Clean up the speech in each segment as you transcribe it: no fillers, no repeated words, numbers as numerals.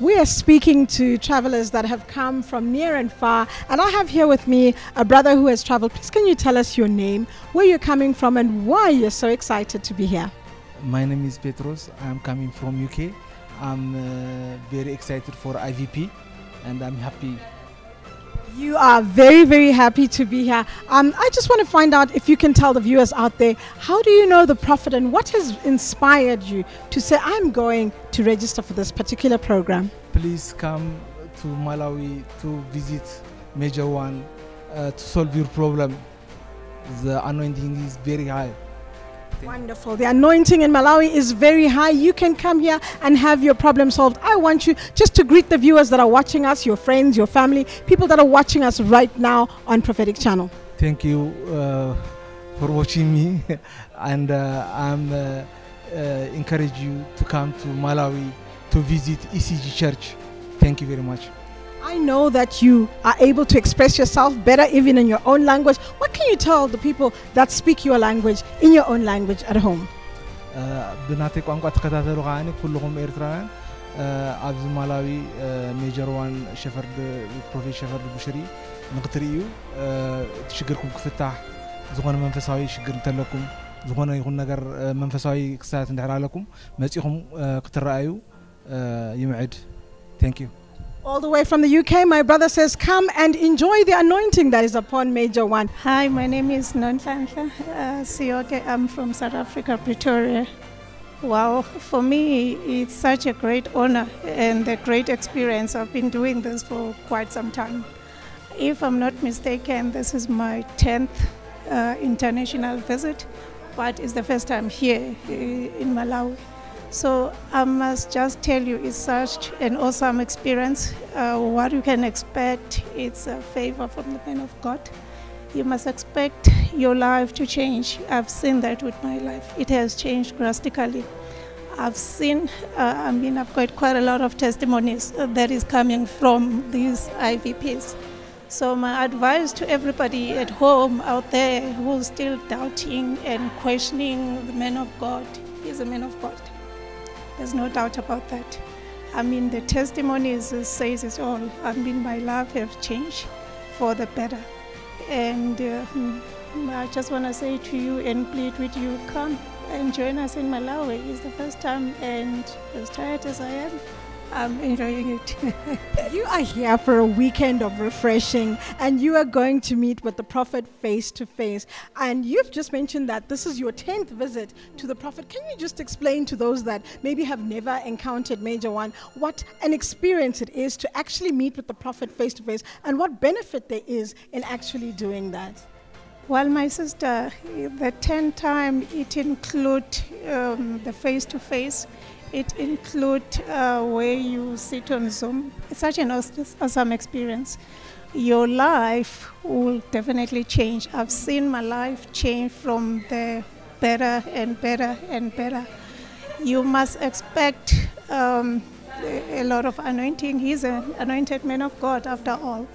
We are speaking to travelers that have come from near and far, and I have here with me a brother who has traveled. Please can you tell us your name, where you're coming from, and why you're so excited to be here? My name is Petros. I'm coming from UK. I'm very excited for IVP, and I'm happy. You are very, very happy to be here. I just want to find out if you can tell the viewers out there, how do you know the Prophet and what has inspired you to say, I'm going to register for this particular program? Please come to Malawi to visit Major One to solve your problem. The anointing is very high. Wonderful. The anointing in Malawi is very high. You can come here and have your problem solved. I want you just to greet the viewers that are watching us, your friends, your family, people that are watching us right now on Prophetic Channel. Thank you for watching me. And I encourage you to come to Malawi to visit ECG Church. Thank you very much. I know that you are able to express yourself better even in your own language. What can you tell the people that speak your language in your own language at home? Malawi, Major One Shepherd, Prof Shepherd Bushiri, نقتريو تشكركم كفتاح زغنا منفساوي شكر لكم زغنا يكون نجر منفساوي كسات ندعر لكم مسيكم قترايو يمعد. Thank you. All the way from the UK, my brother says, come and enjoy the anointing that is upon Major One. Hi, my name is Nonfantha Sioka. I'm from South Africa, Pretoria. Wow, for me, it's such a great honor and a great experience. I've been doing this for quite some time. If I'm not mistaken, this is my 10th international visit, but it's the first time here in Malawi. So I must just tell you, it's such an awesome experience. What you can expect, it's a favor from the man of God. You must expect your life to change. I've seen that with my life. It has changed drastically. I've seen, I've got quite a lot of testimonies that is coming from these IVPs. So my advice to everybody at home out there who's still doubting and questioning the man of God, he's a man of God. There's no doubt about that. The testimonies says it all. My life has changed for the better. And I just want to say to you and plead with you, come and join us in Malawi. It's the first time, and as tired as I am, I'm enjoying it. You are here for a weekend of refreshing, and you are going to meet with the Prophet face to face. And you've just mentioned that this is your 10th visit to the Prophet. Can you just explain to those that maybe have never encountered Major One what an experience it is to actually meet with the Prophet face to face and what benefit there is in actually doing that? Well, my sister, the 10th time it includes the face to face. It includes where you sit on Zoom. It's such an awesome experience. Your life will definitely change. I've seen my life change from the better and better and better. You must expect a lot of anointing. He's an anointed man of God after all.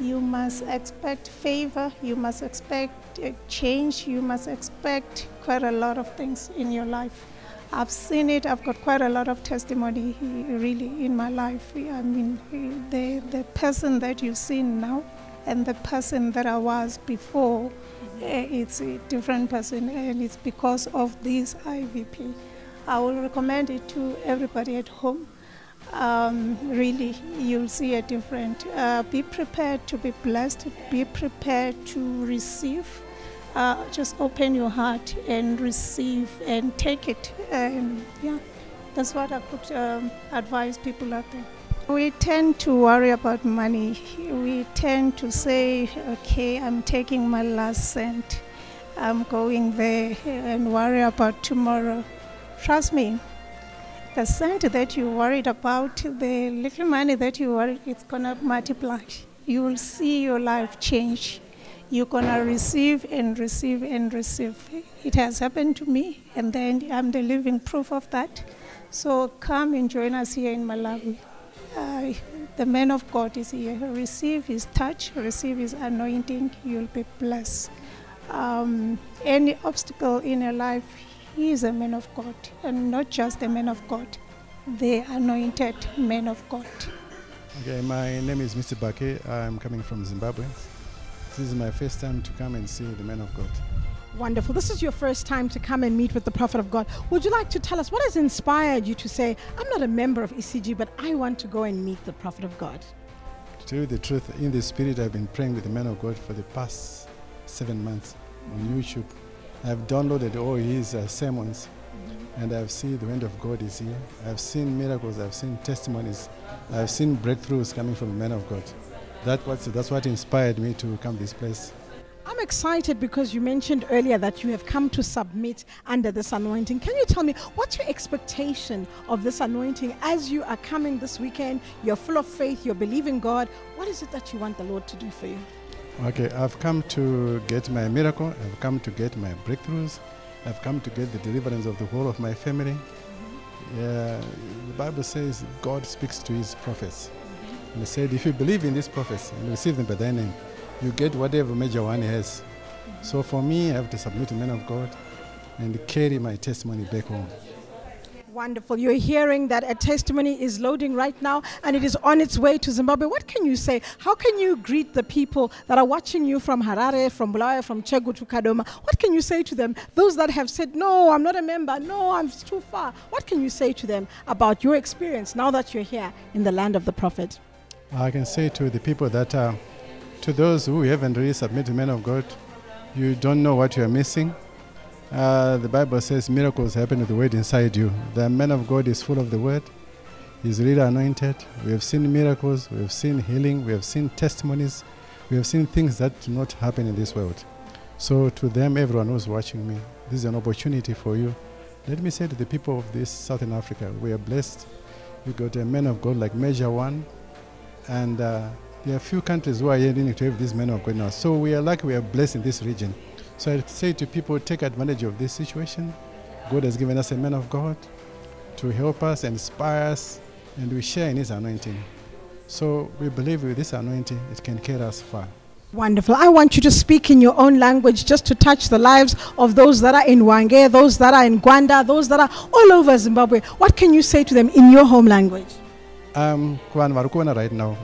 You must expect favor. You must expect change. You must expect quite a lot of things in your life. I've seen it. I've got quite a lot of testimony really in my life. The person that you've seen now and the person that I was before, it's a different person, and it's because of this IVP. I will recommend it to everybody at home. Really, you'll see a different. Be prepared to be blessed. Be prepared to receive. Just open your heart and receive and take it. Yeah, that's what I could advise people out there. We tend to worry about money. We tend to say, okay, I'm taking my last cent. I'm going there and worry about tomorrow. Trust me, the cent that you worried about, the little money that you worried, it's going to multiply. You will see your life change. You're going to receive and receive and receive. It has happened to me, and then I'm the living proof of that. So come and join us here in Malawi. The man of God is here. Receive his touch, receive his anointing. You'll be blessed. Any obstacle in your life, he is a man of God, and not just a man of God. the anointed men of God. Okay, my name is Mr. Bakke. I'm coming from Zimbabwe. This is my first time to come and see the men of God. Wonderful. This is your first time to come and meet with the prophet of God. Would you like to tell us what has inspired you to say, I'm not a member of ECG, but I want to go and meet the prophet of God? To tell you the truth, in the spirit, I've been praying with the men of God for the past 7 months on YouTube. I've downloaded all his sermons, and I've seen the wind of God is here. I've seen miracles, I've seen testimonies, I've seen breakthroughs coming from the men of God. That's what inspired me to come this place. I'm excited because you mentioned earlier that you have come to submit under this anointing. Can you tell me, what's your expectation of this anointing as you are coming this weekend? You're full of faith, you're believing God. What is it that you want the Lord to do for you? Okay, I've come to get my miracle. I've come to get my breakthroughs. I've come to get the deliverance of the whole of my family. Yeah, the Bible says God speaks to his prophets. And he said, if you believe in these prophets and receive them by their name, you get whatever Major One has. So for me, I have to submit to men of God and carry my testimony back home. Wonderful. You're hearing that a testimony is loading right now and it is on its way to Zimbabwe. What can you say? How can you greet the people that are watching you from Harare, from Bulawayo, from Chegutu, Kadoma? What can you say to them? Those that have said, no, I'm not a member. No, I'm too far. What can you say to them about your experience now that you're here in the land of the prophet? I can say to the people that to those who haven't really submitted to men of God, you don't know what you're missing. The Bible says miracles happen with the word inside you. The man of God is full of the word. He's really anointed. We have seen miracles. We have seen healing. We have seen testimonies. We have seen things that do not happen in this world. So to them, everyone who's watching me, this is an opportunity for you. Let me say to the people of this Southern Africa, we are blessed. We've got a man of God like Major One, and there are few countries who are yearning to have these men of God now. So we are lucky, we are blessed in this region. So I say to people, take advantage of this situation. God has given us a man of God to help us, inspire us, and we share in his anointing. So we believe with this anointing, it can carry us far. Wonderful. I want you to speak in your own language just to touch the lives of those that are in Wange, those that are in Gwanda, those that are all over Zimbabwe. What can you say to them in your home language? Right now,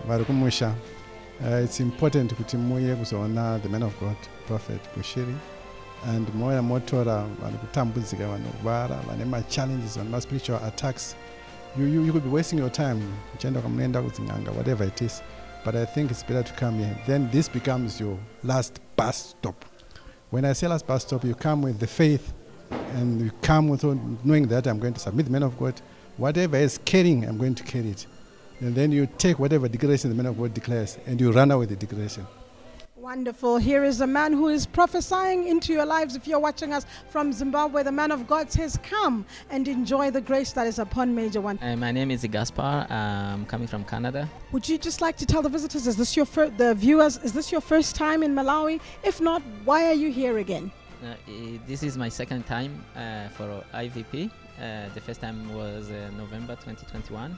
it's important kuti muye kuzoona the man of God, Prophet Bushiri, and Moya Motora, vanu kutambudzika, vanorwara, vane machallenges, vane maspiritual attacks. You could be wasting your time, whatever it is, but I think it's better to come here. Then this becomes your last bus stop. When I say last bus stop, you come with the faith, and you come with knowing that I'm going to submit the man of God. Whatever is carrying, I'm going to carry it. And then you take whatever declaration the man of God declares, and you run away with the declaration. Wonderful. Here is a man who is prophesying into your lives. If you're watching us from Zimbabwe, the man of God says, come and enjoy the grace that is upon Major One. My name is Gaspar. I'm coming from Canada. Would you just like to tell the visitors, is this your the viewers, is this your first time in Malawi? If not, why are you here again? This is my second time for IVP. The first time was November 2021.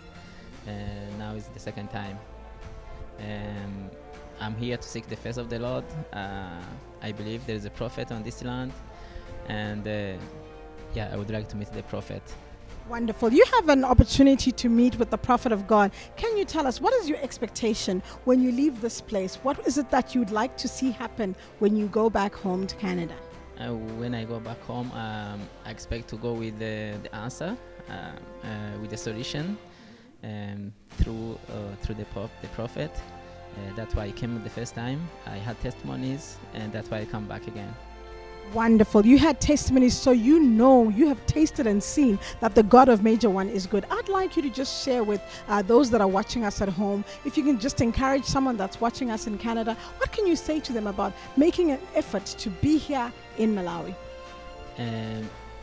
Now is the second time. I'm here to seek the face of the Lord. I believe there is a prophet on this land, and yeah, I would like to meet the prophet. Wonderful. You have an opportunity to meet with the prophet of God. Can you tell us, what is your expectation when you leave this place? What is it that you'd like to see happen when you go back home to Canada? When I go back home, I expect to go with the answer, with the solution, through the prophet. That's why I came the first time. I had testimonies, and that's why I come back again. Wonderful. You had testimonies, so you know, you have tasted and seen that the God of Major One is good. I'd like you to just share with those that are watching us at home, if you can just encourage someone that's watching us in Canada, what can you say to them about making an effort to be here in Malawi?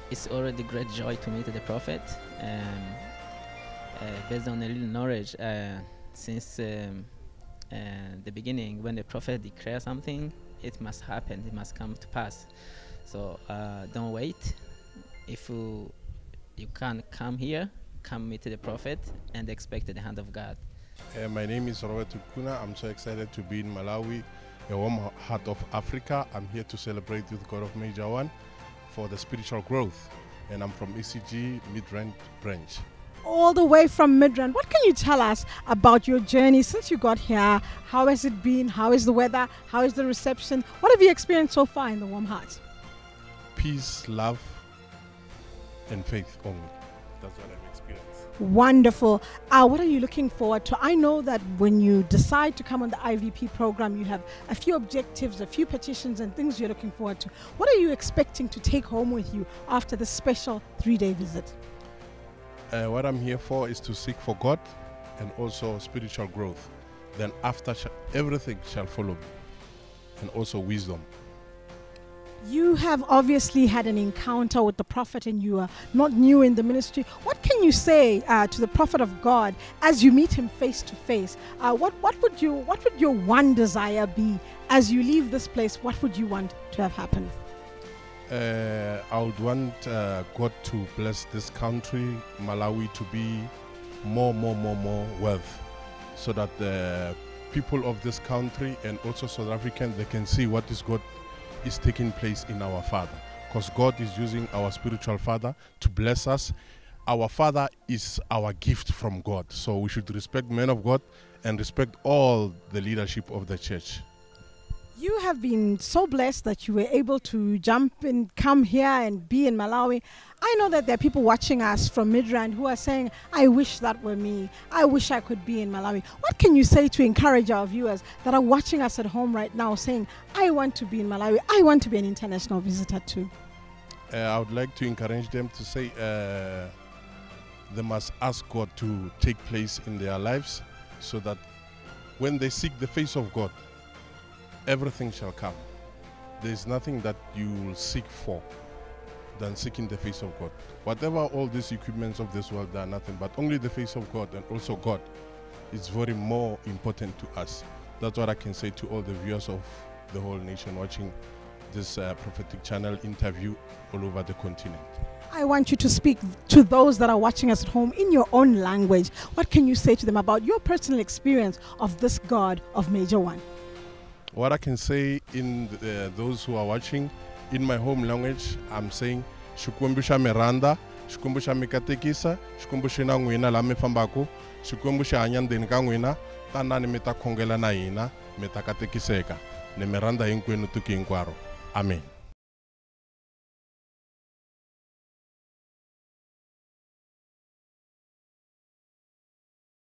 It's already great joy to meet the prophet. Based on a little knowledge, since the beginning, when the prophet declares something, it must happen, it must come to pass. So don't wait. If you can't come here, come meet the prophet and expect the hand of God. My name is Robert Tukuna. I'm so excited to be in Malawi, a warm heart of Africa. I'm here to celebrate with God of Major One for the spiritual growth, and I'm from ECG Midrand branch. all the way from Midrand. What can you tell us about your journey since you got here? How has it been? How is the weather? How is the reception? What have you experienced so far in the Warm Heart? Peace, love, and faith only. That's what I've experienced. Wonderful. What are you looking forward to? I know that when you decide to come on the IVP program, you have a few objectives, a few petitions and things you're looking forward to. What are you expecting to take home with you after this special three-day visit? What I'm here for is to seek for God and also spiritual growth. Then after everything shall follow me, and also wisdom. You have obviously had an encounter with the prophet and you are not new in the ministry. What can you say to the prophet of God as you meet him face to face? What would your one desire be as you leave this place? What would you want to have happen? I would want God to bless this country, Malawi, to be more wealth, so that the people of this country and also South Africans, they can see what is God is taking place in our father, because God is using our spiritual father to bless us. Our father is our gift from God, so we should respect men of God and respect all the leadership of the church. You have been so blessed that you were able to jump and come here and be in Malawi. I know that there are people watching us from Midrand who are saying, I wish that were me. I wish I could be in Malawi. What can you say to encourage our viewers that are watching us at home right now saying, I want to be in Malawi. I want to be an international visitor too. I would like to encourage them to say they must ask God to take place in their lives, so that when they seek the face of God, everything shall come. There is nothing that you will seek for than seeking the face of God. Whatever all these equipments of this world, they are nothing, but only the face of God, and also God is very more important to us. That's what I can say to all the viewers of the whole nation watching this Prophetic Channel interview all over the continent. I want you to speak to those that are watching us at home in your own language. What can you say to them about your personal experience of this God of Major One? What I can say in those who are watching, in my home language, I'm saying, Shikumbusha Miranda, Shikumbusha Mikatekisa, Shikumbushina Ngwina Lame Fambako, Shikumbusha Anyandenka Ngwina, Tanani Meta Kongela Naina, Meta Katekiseka, Ne Miranda Inkwenu Tuki Inkwaro. Amen.